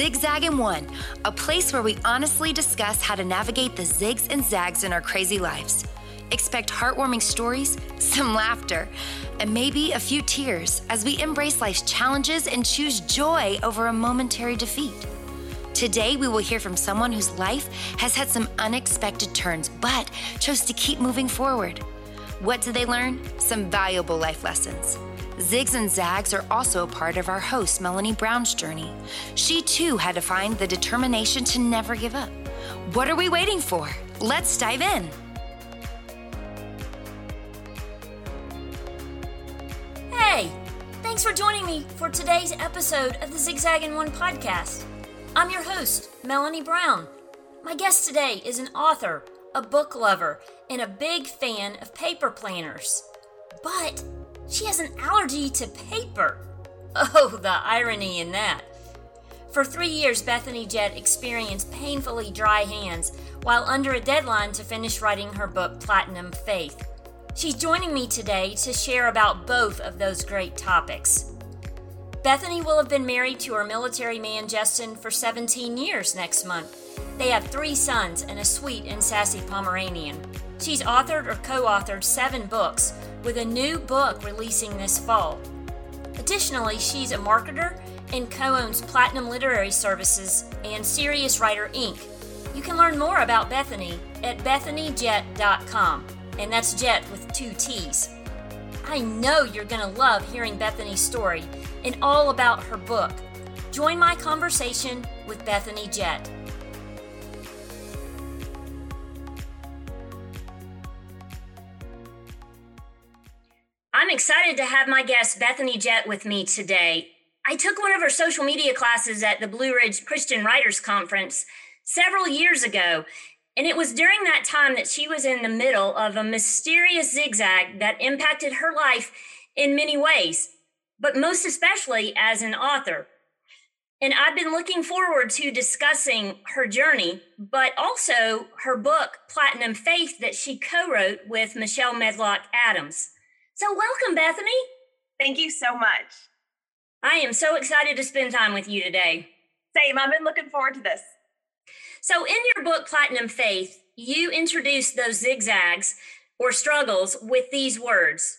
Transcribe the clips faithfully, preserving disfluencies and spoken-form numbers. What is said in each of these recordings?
Zigzag and One, a place where we honestly discuss how to navigate the zigs and zags in our crazy lives. Expect heartwarming stories, some laughter, and maybe a few tears as we embrace life's challenges and choose joy over a momentary defeat. Today, we will hear from someone whose life has had some unexpected turns, but chose to keep moving forward. What did they learn? Some valuable life lessons. Zigs and zags are also part of our host, Melanie Brown's journey. She too had to find the determination to never give up. What are we waiting for? Let's dive in. Hey, thanks for joining me for today's episode of the Zigzag and One podcast. I'm your host, Melanie Brown. My guest today is an author, a book lover, and a big fan of paper planners. But she has an allergy to paper. Oh, the irony in that. For three years, Bethany Jett experienced painfully dry hands while under a deadline to finish writing her book, Platinum Faith. She's joining me today to share about both of those great topics. Bethany will have been married to her military man, Justin, for seventeen years next month. They have three sons and a sweet and sassy Pomeranian. She's authored or co-authored seven books, with a new book releasing this fall. Additionally, she's a marketer and co-owns Platinum Literary Services and Serious Writer, Incorporated. You can learn more about Bethany at bethany jett dot com, and that's Jett with two T's. I know you're going to love hearing Bethany's story and all about her book. Join my conversation with Bethany Jett. I'm excited to have my guest Bethany Jett with me today. I took one of her social media classes at the Blue Ridge Christian Writers Conference several years ago, and it was during that time that she was in the middle of a mysterious zigzag that impacted her life in many ways, but most especially as an author. And I've been looking forward to discussing her journey, but also her book, Platinum Faith, that she co-wrote with Michelle Medlock Adams. So welcome, Bethany. Thank you so much. I am so excited to spend time with you today. Same. I've been looking forward to this. So in your book, Platinum Faith, you introduce those zigzags or struggles with these words.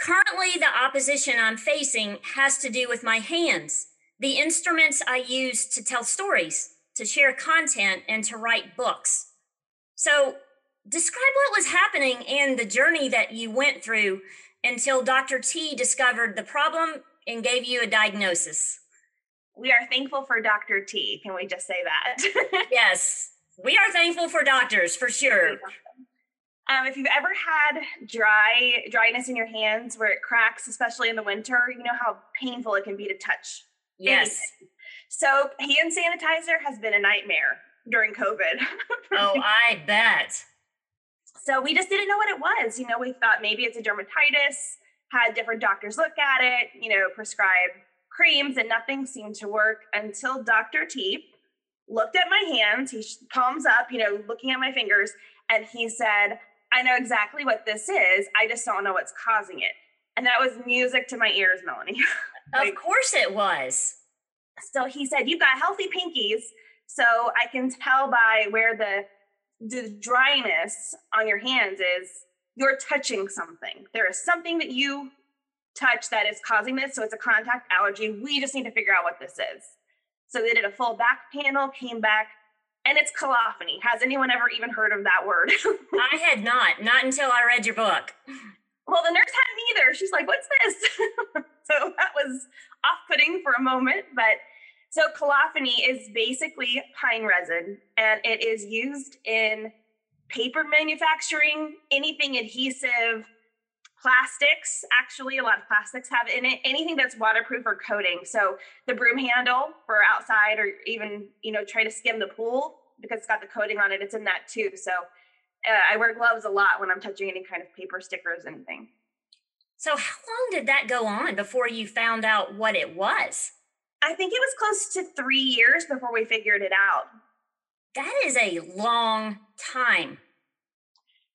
Currently, the opposition I'm facing has to do with my hands, the instruments I use to tell stories, to share content, and to write books. So describe what was happening and the journey that you went through until Doctor T discovered the problem and gave you a diagnosis. We are thankful for Doctor T. Can we just say that? Yes, we are thankful for doctors for sure. Um, if you've ever had dry dryness in your hands where it cracks, especially in the winter, you know how painful it can be to touch. Yes. Anything. So hand sanitizer has been a nightmare during COVID. Oh, I bet. So we just didn't know what it was. You know, we thought maybe it's a dermatitis, had different doctors look at it, you know, prescribe creams, and nothing seemed to work until Doctor T looked at my hands. He palms up, you know, looking at my fingers, and he said, I know exactly what this is. I just don't know what's causing it. And that was music to my ears, Melanie. Like, of course it was. So he said, you've got healthy pinkies. So I can tell by where the the dryness on your hands is, you're touching something. There is something that you touch that is causing this. So it's a contact allergy. We just need to figure out what this is. So they did a full back panel, came back, and it's colophony. Has anyone ever even heard of that word? I had not, not until I read your book. Well, the nurse hadn't either. She's like, what's this? So that was off-putting for a moment, but so colophony is basically pine resin, and it is used in paper manufacturing, anything adhesive, plastics. Actually, a lot of plastics have in it, anything that's waterproof or coating. So the broom handle for outside, or even, you know, try to skim the pool because it's got the coating on it. It's in that too. So uh, I wear gloves a lot when I'm touching any kind of paper, stickers, anything. So how long did that go on before you found out what it was? I think it was close to three years before we figured it out. That is a long time.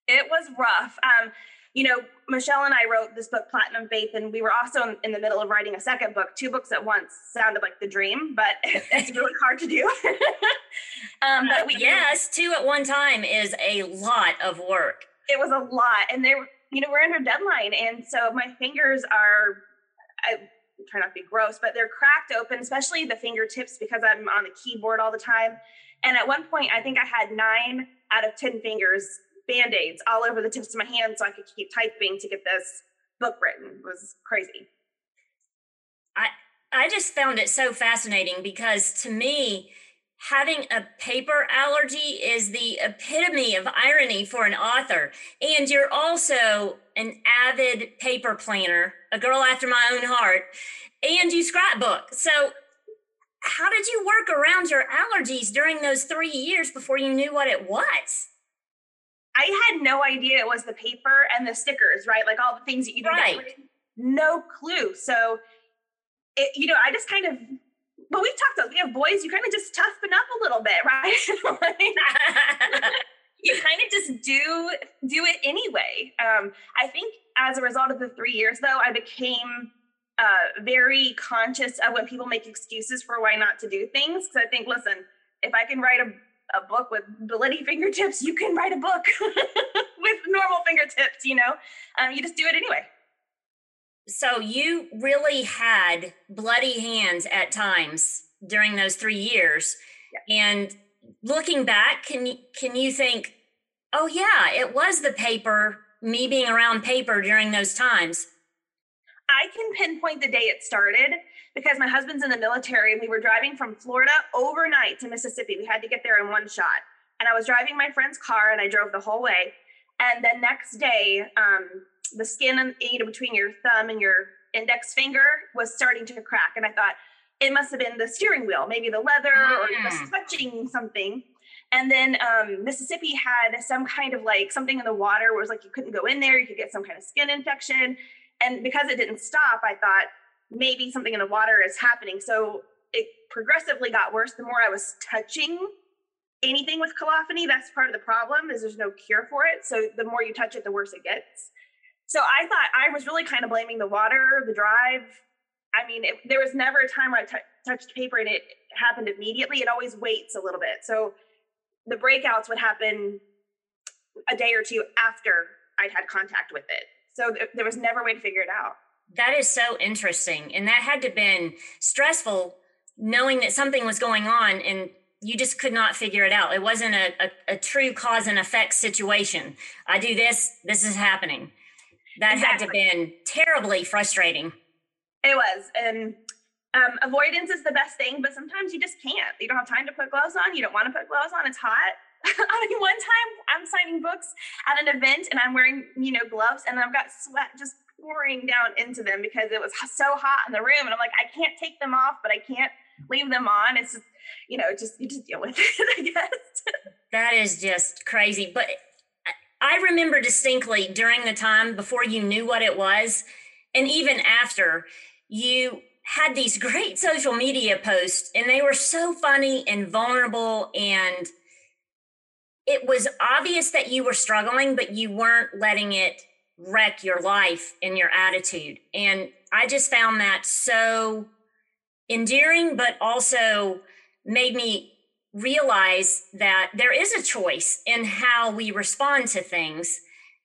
It was rough. Um, you know, Michelle and I wrote this book, Platinum Faith, and we were also in the middle of writing a second book. Two books at once sounded like the dream, but it's really hard to do. um, but we, yes, two at one time is a lot of work. It was a lot. And they were, you know, we're under deadline. And so my fingers are, I try not to be gross, but they're cracked open, especially the fingertips, because I'm on the keyboard all the time. And at one point, I think I had nine out of ten fingers Band-Aids all over the tips of my hands so I could keep typing to get this book written. It was crazy. I I just found it so fascinating because to me, having a paper allergy is the epitome of irony for an author. And you're also an avid paper planner, a girl after my own heart, and you scrapbook. So how did you work around your allergies during those three years before you knew what it was? I had no idea it was the paper and the stickers, right? Like all the things that you do. Right. No clue. So, it, you know, I just kind of, but we've talked about, we have boys, you kind of just toughen up a little bit, right? like, you kind of just do, do it anyway. Um, I think as a result of the three years though, I became uh, very conscious of when people make excuses for why not to do things. Cause I think, listen, if I can write a a book with bloody fingertips, you can write a book with normal fingertips, you know, um, you just do it anyway. So you really had bloody hands at times during those three years. Yeah. And looking back, can you, can you think, oh yeah, it was the paper, me being around paper during those times? I can pinpoint the day it started because my husband's in the military and we were driving from Florida overnight to Mississippi. We had to get there in one shot. And I was driving my friend's car and I drove the whole way. And the next day, um, the skin, you know, between your thumb and your index finger was starting to crack. And I thought it must have been the steering wheel, maybe the leather mm. or just touching something. And then um, Mississippi had some kind of like something in the water where it was like you couldn't go in there. You could get some kind of skin infection. And because it didn't stop, I thought maybe something in the water is happening. So it progressively got worse. The more I was touching anything with colophony, that's part of the problem is there's no cure for it. So the more you touch it, the worse it gets. So I thought I was really kind of blaming the water, the drive. I mean, it, there was never a time where I t- touched paper and it happened immediately. It always waits a little bit. So the breakouts would happen a day or two after I'd had contact with it. So there was never a way to figure it out. That is so interesting. And that had to have been stressful knowing that something was going on and you just could not figure it out. It wasn't a, a, a true cause and effect situation. I do this, this is happening. That exactly. had to have been terribly frustrating. It was. And um, avoidance is the best thing, but sometimes you just can't. You don't have time to put gloves on. You don't want to put gloves on. It's hot. I mean, one time I'm signing books at an event and I'm wearing, you know, gloves and I've got sweat just pouring down into them because it was so hot in the room. And I'm like, I can't take them off, but I can't leave them on. It's just, you know, just, you just deal with it, I guess. That is just crazy. But I remember distinctly during the time before you knew what it was, and even after, you had these great social media posts and they were so funny and vulnerable and it was obvious that you were struggling, but you weren't letting it wreck your life and your attitude. And I just found that so endearing, but also made me realize that there is a choice in how we respond to things.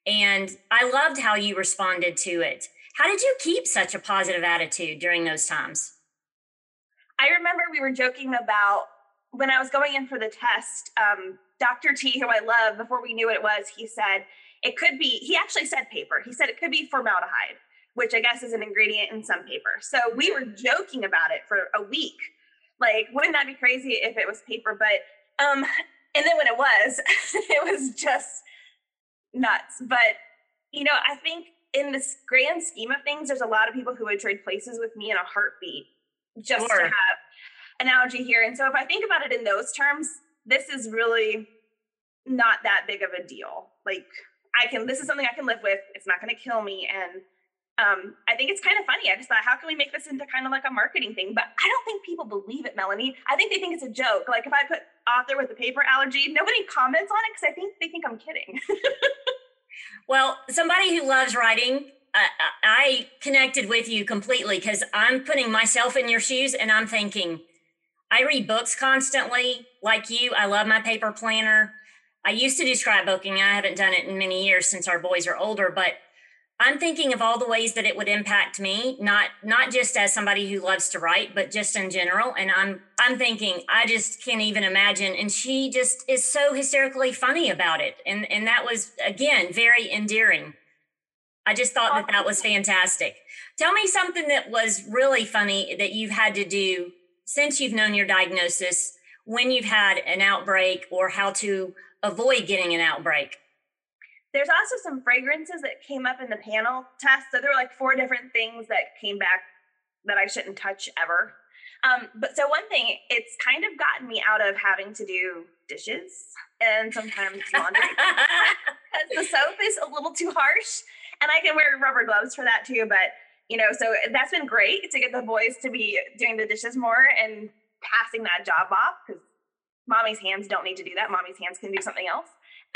And I loved how you responded to it. How did you keep such a positive attitude during those times? I remember we were joking about when I was going in for the test, um, Doctor T, who I love, before we knew what it was, he said it could be, he actually said paper. He said it could be formaldehyde, which I guess is an ingredient in some paper. So we were joking about it for a week. Like, wouldn't that be crazy if it was paper? But, um, and then when it was, it was just nuts. But, you know, I think in this grand scheme of things, there's a lot of people who would trade places with me in a heartbeat just sure. to have an allergy here. And so if I think about it in those terms, this is really not that big of a deal. Like I can, this is something I can live with. It's not going to kill me. And um, I think it's kind of funny. I just thought, how can we make this into kind of like a marketing thing? But I don't think people believe it, Melanie. I think they think it's a joke. Like if I put author with a paper allergy, nobody comments on it because I think they think I'm kidding. Well, somebody who loves writing, I, I connected with you completely because I'm putting myself in your shoes and I'm thinking, I read books constantly like you. I love my paper planner. I used to do scrapbooking. I haven't done it in many years since our boys are older, but I'm thinking of all the ways that it would impact me, not not just as somebody who loves to write, but just in general. And I'm I'm thinking, I just can't even imagine. And she just is so hysterically funny about it. And, and that was, again, very endearing. I just thought that that was fantastic. Tell me something that was really funny that you've had to do since you've known your diagnosis, when you've had an outbreak or how to avoid getting an outbreak. There's also some fragrances that came up in the panel test. So there were like four different things that came back that I shouldn't touch ever. Um, but so one thing, it's kind of gotten me out of having to do dishes and sometimes laundry because the soap is a little too harsh. And I can wear rubber gloves for that too. But, you know, so that's been great to get the boys to be doing the dishes more and passing that job off because mommy's hands don't need to do that. Mommy's hands can do something else.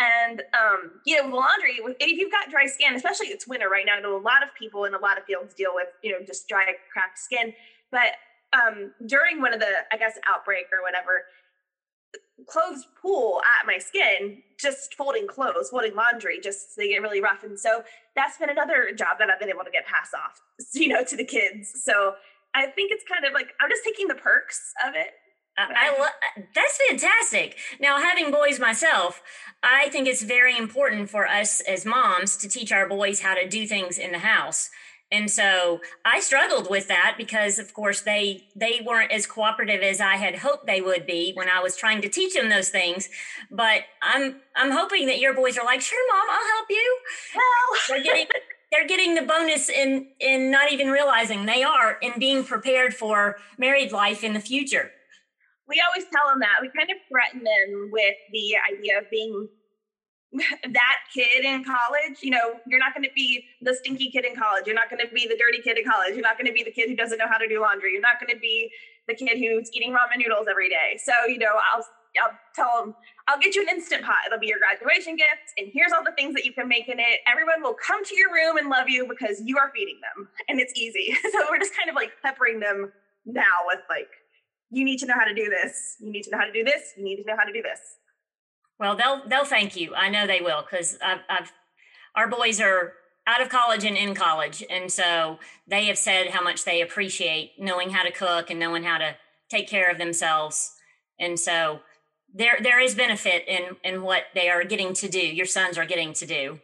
And, um, you know, laundry, if you've got dry skin, especially it's winter right now, and a lot of people in a lot of fields deal with, you know, just dry, cracked skin. But um, during one of the, I guess, outbreak or whatever, clothes pool at my skin, just folding clothes, folding laundry, just they get really rough. And so that's been another job that I've been able to get passed off, you know, to the kids. So I think it's kind of like, I'm just taking the perks of it. I lo- that's fantastic. Now, having boys myself, I think it's very important for us as moms to teach our boys how to do things in the house. And so I struggled with that because, of course, they they weren't as cooperative as I had hoped they would be when I was trying to teach them those things. But I'm I'm hoping that your boys are like, sure, Mom, I'll help you. Well, they're getting they're getting the bonus in in not even realizing they are in being prepared for married life in the future. We always tell them that. We kind of threaten them with the idea of being that kid in college. You know, you're not going to be the stinky kid in college. You're not going to be the dirty kid in college. You're not going to be the kid who doesn't know how to do laundry. You're not going to be the kid who's eating ramen noodles every day. So, you know, I'll I'll tell them, I'll get you an Instant Pot. It'll be your graduation gift. And here's all the things that you can make in it. Everyone will come to your room and love you because you are feeding them. And it's easy. So we're just kind of like peppering them now with like, you need to know how to do this. You need to know how to do this. You need to know how to do this. Well, they'll they'll thank you. I know they will because I've, I've our boys are out of college and in college, and so they have said how much they appreciate knowing how to cook and knowing how to take care of themselves. And so there there is benefit in in what they are getting to do. Your sons are getting to do,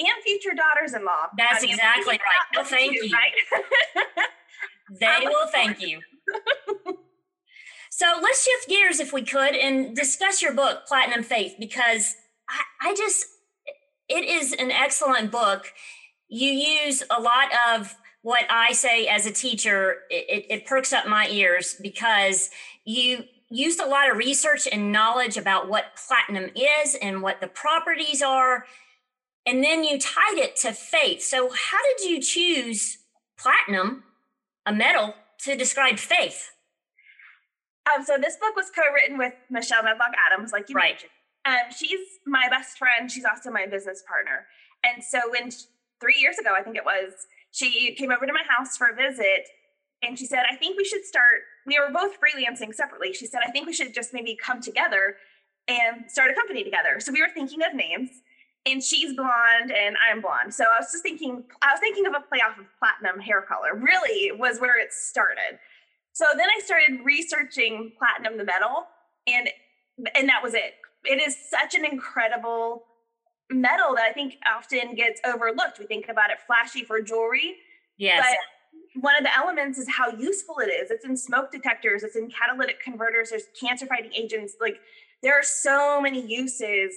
and future daughters-in-law. That's I mean, exactly right. They'll thank you. Right? They will thank you. So let's shift gears if we could and discuss your book, Platinum Faith, because I, I just, it is an excellent book. You use a lot of what I say as a teacher, it, it perks up my ears because you used a lot of research and knowledge about what platinum is and what the properties are, and then you tied it to faith. So how did you choose platinum, a metal, to describe faith? Um, so this book was co-written with Michelle Medlock Adams, like you right. mentioned. Um, she's my best friend. She's also my business partner. And so when she, three years ago, I think it was, she came over to my house for a visit and she said, I think we should start, we were both freelancing separately. She said, I think we should just maybe come together and start a company together. So we were thinking of names and she's blonde and I'm blonde. So I was just thinking, I was thinking of a play off of platinum hair color, really was where it started. So then I started researching platinum, the metal, and and that was it. It is such an incredible metal that I think often gets overlooked. We think about it flashy for jewelry. Yes. But one of the elements is how useful it is. It's in smoke detectors. It's in catalytic converters. There's cancer-fighting agents. Like there are so many uses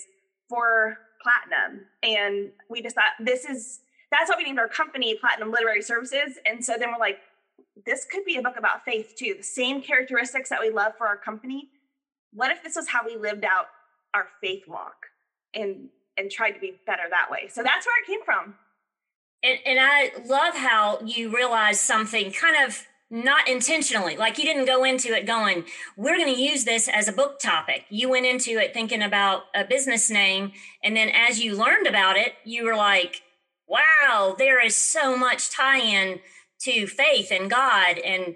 for platinum. And we just thought this is, that's why we named our company Platinum Literary Services. And so then we're like, this could be a book about faith too. The same characteristics that we love for our company. What if this was how we lived out our faith walk and, and tried to be better that way? So that's where it came from. And, and I love how you realize something kind of not intentionally. Like, you didn't go into it going, we're going to use this as a book topic. You went into it thinking about a business name. And then as you learned about it, you were like, wow, there is so much tie-in to faith and God. And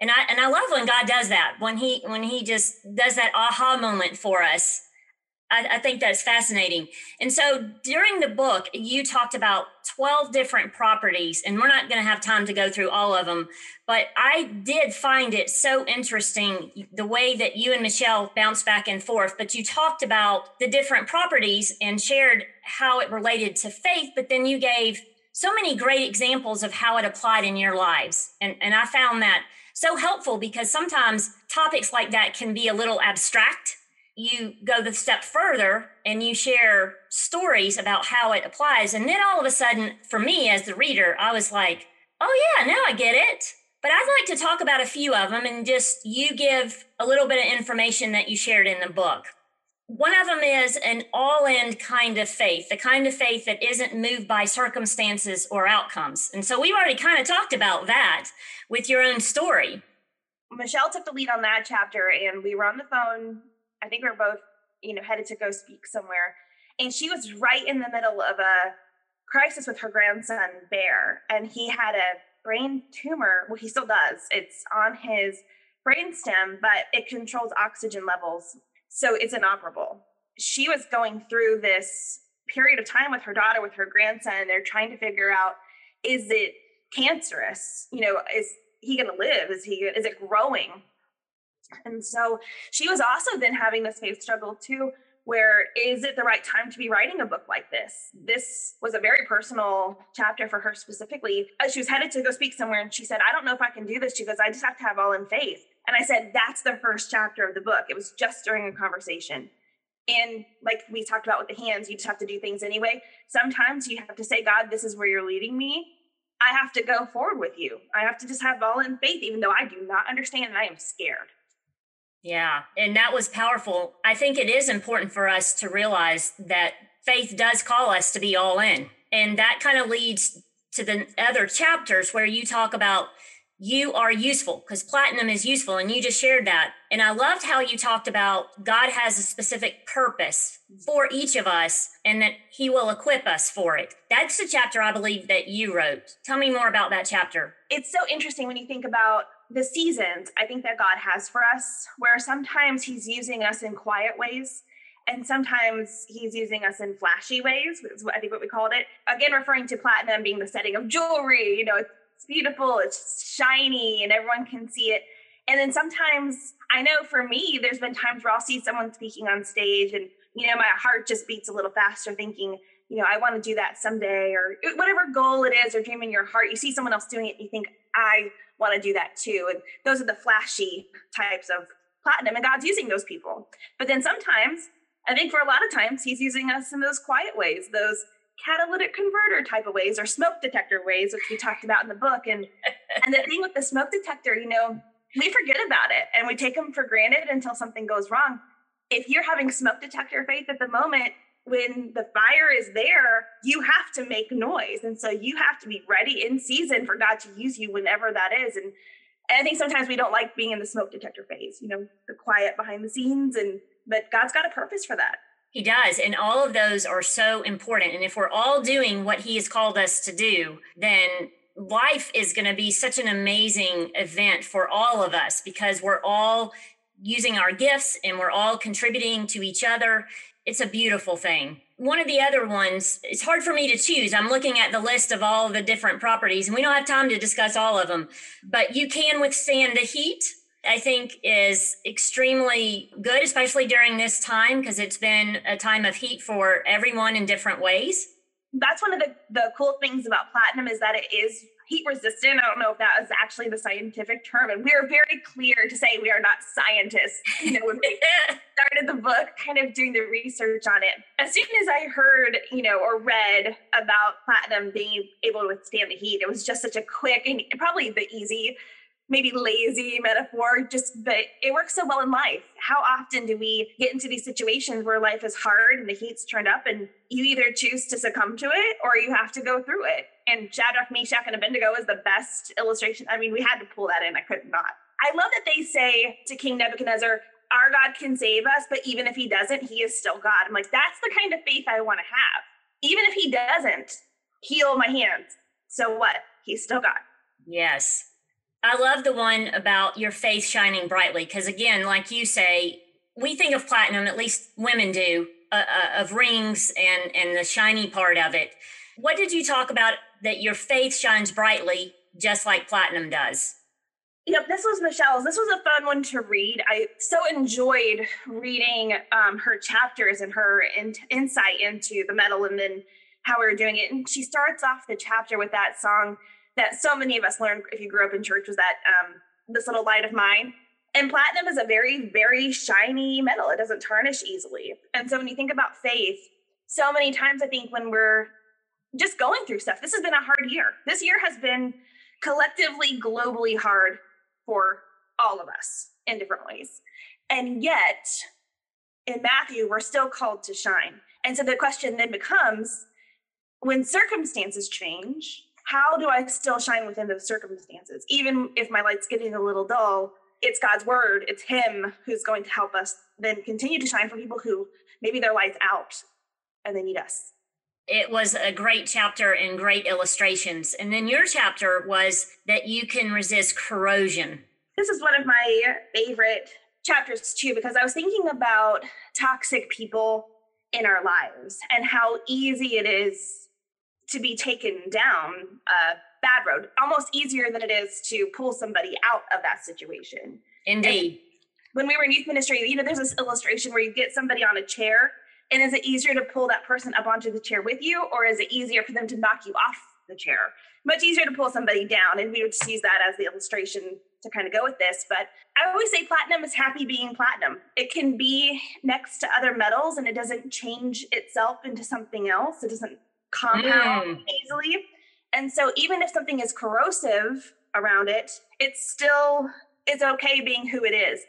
and I and I love when God does that, when he when he just does that aha moment for us. I, I think that's fascinating. And so during the book, you talked about twelve different properties, and we're not going to have time to go through all of them, but I did find it so interesting the way that you and Michelle bounced back and forth, but you talked about the different properties and shared how it related to faith, but then you gave so many great examples of how it applied in your lives. And, and I found that so helpful because sometimes topics like that can be a little abstract. You go the step further and you share stories about how it applies. And then all of a sudden, for me as the reader, I was like, oh yeah, now I get it. But I'd like to talk about a few of them and just you give a little bit of information that you shared in the book. One of them is an all-in kind of faith, the kind of faith that isn't moved by circumstances or outcomes. And so we've already kind of talked about that with your own story. Michelle took the lead on that chapter, and we were on the phone. I think we were both, you know, headed to go speak somewhere. And she was right in the middle of a crisis with her grandson, Bear. And he had a brain tumor. Well, he still does. It's on his brainstem, but it controls oxygen levels. So it's inoperable. She was going through this period of time with her daughter, with her grandson. They're trying to figure out, is it cancerous? You know, is he going to live? Is he, is it growing? And so she was also then having this faith struggle too, where is it the right time to be writing a book like this? This was a very personal chapter for her specifically. She was headed to go speak somewhere and she said, I don't know if I can do this. She goes, I just have to have all in faith. And I said, that's the first chapter of the book. It was just during a conversation. And like we talked about with the hands, you just have to do things anyway. Sometimes you have to say, God, this is where you're leading me. I have to go forward with you. I have to just have all in faith, even though I do not understand and I am scared. Yeah, and that was powerful. I think it is important for us to realize that faith does call us to be all in. And that kind of leads to the other chapters where you talk about you are useful because platinum is useful. And you just shared that. And I loved how you talked about God has a specific purpose for each of us and that he will equip us for it. That's the chapter I believe that you wrote. Tell me more about that chapter. It's so interesting when you think about the seasons, I think that God has for us, where sometimes he's using us in quiet ways, and sometimes he's using us in flashy ways, which is I think what we called it. Again, referring to platinum being the setting of jewelry, you know, it's beautiful, it's shiny, and everyone can see it. And then sometimes, I know for me, there's been times where I'll see someone speaking on stage, and, you know, my heart just beats a little faster thinking, you know, I want to do that someday, or whatever goal it is or dream in your heart. You see someone else doing it, you think, I want to do that too. And those are the flashy types of platinum, and God's using those people. But then sometimes, I think for a lot of times, he's using us in those quiet ways, those catalytic converter type of ways or smoke detector ways, which we talked about in the book. And and the thing with the smoke detector, you know, we forget about it and we take them for granted until something goes wrong. If you're having smoke detector faith at the moment, when the fire is there, you have to make noise. And so you have to be ready in season for God to use you whenever that is. And, and I think sometimes we don't like being in the smoke detector phase, you know, the quiet behind the scenes. And but God's got a purpose for that. He does. And all of those are so important. And if we're all doing what he has called us to do, then life is going to be such an amazing event for all of us because we're all using our gifts and we're all contributing to each other. It's a beautiful thing. One of the other ones, it's hard for me to choose. I'm looking at the list of all the different properties, and we don't have time to discuss all of them, but you can withstand the heat, I think is extremely good, especially during this time, because it's been a time of heat for everyone in different ways. That's one of the, the cool things about platinum is that it is heat resistant. I don't know if that is actually the scientific term. And we are very clear to say we are not scientists. You know, when we started the book, kind of doing the research on it. As soon as I heard, you know, or read about platinum being able to withstand the heat, it was just such a quick and probably the easy, maybe lazy metaphor, just, but it works so well in life. How often do we get into these situations where life is hard and the heat's turned up and you either choose to succumb to it or you have to go through it? and Shadrach, Meshach, and Abednego is the best illustration. I mean, we had to pull that in. I could not. I love that they say to King Nebuchadnezzar, our God can save us, but even if he doesn't, he is still God. I'm like, that's the kind of faith I want to have. Even if he doesn't heal my hands, so what? He's still God. Yes. I love the one about your faith shining brightly, because again, like you say, we think of platinum, at least women do, uh, uh, of rings and, and the shiny part of it. What did you talk about that your faith shines brightly, just like platinum does? Yep, this was Michelle's. This was a fun one to read. I so enjoyed reading um, her chapters and her in- insight into the metal and then how we were doing it. And she starts off the chapter with that song that so many of us learned if you grew up in church, was that um, This Little Light of Mine. And platinum is a very, very shiny metal. It doesn't tarnish easily. And so when you think about faith, so many times I think when we're just going through stuff, this has been a hard year. This year has been collectively, globally hard for all of us in different ways. And yet in Matthew, we're still called to shine. And so the question then becomes, when circumstances change, how do I still shine within those circumstances? Even if my light's getting a little dull, it's God's word. It's him who's going to help us then continue to shine for people who maybe their light's out and they need us. It was a great chapter and great illustrations. And then your chapter was that you can resist corrosion. This is one of my favorite chapters too, because I was thinking about toxic people in our lives and how easy it is to be taken down a bad road, almost easier than it is to pull somebody out of that situation. Indeed. And when we were in youth ministry, you know, there's this illustration where you get somebody on a chair, and is it easier to pull that person up onto the chair with you, or is it easier for them to knock you off the chair? Much easier to pull somebody down. And we would just use that as the illustration to kind of go with this. But I always say platinum is happy being platinum. It can be next to other metals and it doesn't change itself into something else. It doesn't compound mm. easily. And so even if something is corrosive around it, it's still, it's okay being who it is.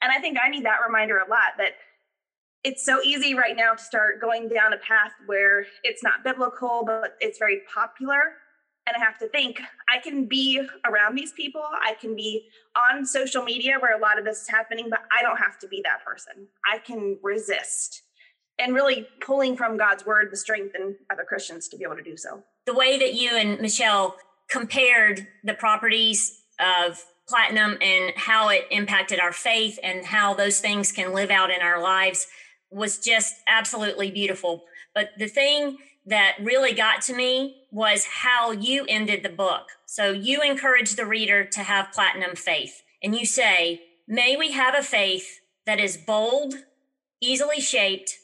And I think I need that reminder a lot, that it's so easy right now to start going down a path where it's not biblical, but it's very popular. And I have to think, I can be around these people. I can be on social media where a lot of this is happening, but I don't have to be that person. I can resist, and really pulling from God's word, the strength in other Christians to be able to do so. The way that you and Michelle compared the properties of platinum and how it impacted our faith and how those things can live out in our lives was just absolutely beautiful. But the thing that really got to me was how you ended the book. So you encourage the reader to have platinum faith. And you say, may we have a faith that is bold, easily shaped,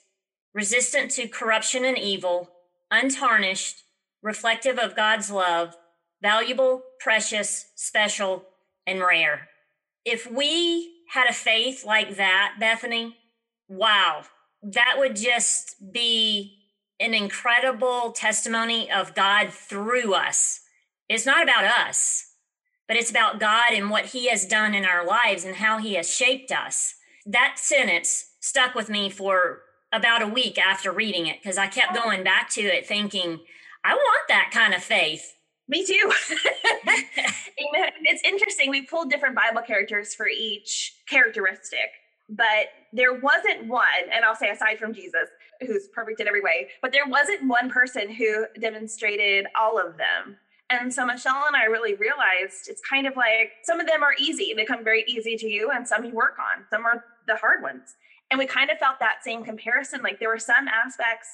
resistant to corruption and evil, untarnished, reflective of God's love, valuable, precious, special, and rare. If we had a faith like that, Bethany, wow, that would just be an incredible testimony of God through us. It's not about us, but it's about God and what he has done in our lives and how he has shaped us. That sentence stuck with me for about a week after reading it, because I kept going back to it thinking, I want that kind of faith. Me too. It's interesting. We pulled different Bible characters for each characteristic, but there wasn't one, and I'll say aside from Jesus, who's perfect in every way, but there wasn't one person who demonstrated all of them. And so Michelle and I really realized it's kind of like some of them are easy. They come very easy to you, and some you work on. Some are the hard ones. And we kind of felt that same comparison. Like there were some aspects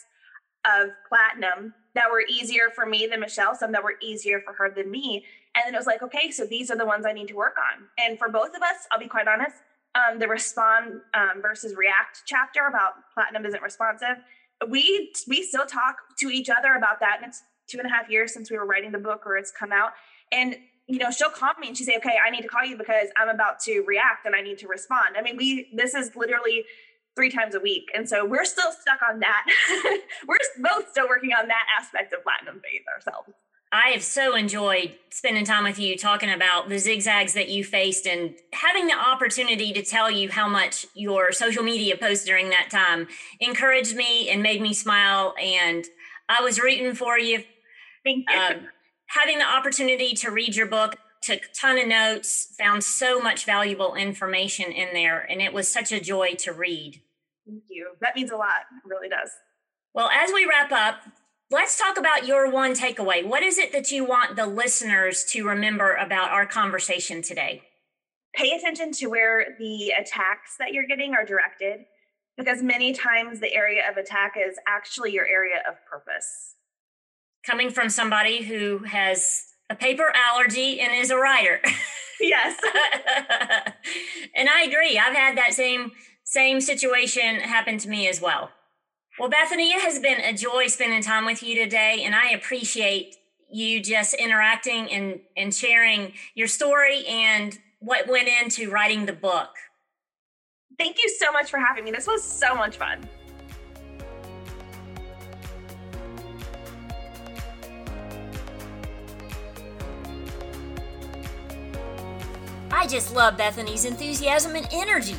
of platinum that were easier for me than Michelle, some that were easier for her than me. And then it was like, okay, so these are the ones I need to work on. And for both of us, I'll be quite honest, um, the respond um, versus react chapter about platinum isn't responsive. We, we still talk to each other about that. And it's two and a half years since we were writing the book, or it's come out. And, you know, she'll call me and she say, okay, I need to call you because I'm about to react and I need to respond. I mean, we, this is literally three times a week. And so we're still stuck on that. We're both still working on that aspect of platinum faith ourselves. I have so enjoyed spending time with you, talking about the zigzags that you faced and having the opportunity to tell you how much your social media posts during that time encouraged me and made me smile. And I was rooting for you. Thank you. Um, having the opportunity to read your book, took a ton of notes, found so much valuable information in there, and it was such a joy to read. Thank you. That means a lot. It really does. Well, as we wrap up, let's talk about your one takeaway. What is it that you want the listeners to remember about our conversation today? Pay attention to where the attacks that you're getting are directed, because many times the area of attack is actually your area of purpose. Coming from somebody who has a paper allergy and is a writer. Yes. And I agree. I've had that same, same situation happen to me as well. Well, Bethany, it has been a joy spending time with you today, and I appreciate you just interacting and, and sharing your story and what went into writing the book. Thank you so much for having me. This was so much fun. I just love Bethany's enthusiasm and energy,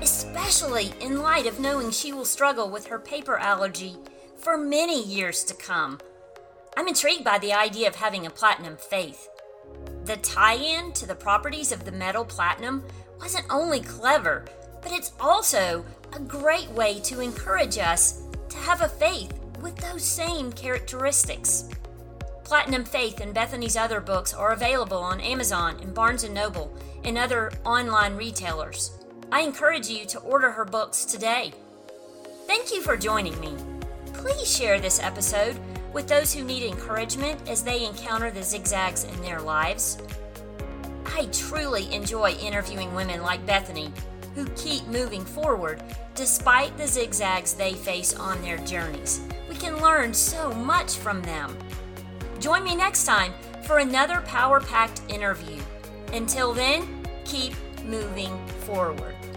especially in light of knowing she will struggle with her paper allergy for many years to come. I'm intrigued by the idea of having a platinum faith. The tie-in to the properties of the metal platinum wasn't only clever, but it's also a great way to encourage us to have a faith with those same characteristics. Platinum Faith and Bethany's other books are available on Amazon and Barnes and Noble and other online retailers. I encourage you to order her books today. Thank you for joining me. Please share this episode with those who need encouragement as they encounter the zigzags in their lives. I truly enjoy interviewing women like Bethany who keep moving forward despite the zigzags they face on their journeys. We can learn so much from them. Join me next time for another power-packed interview. Until then, keep moving forward.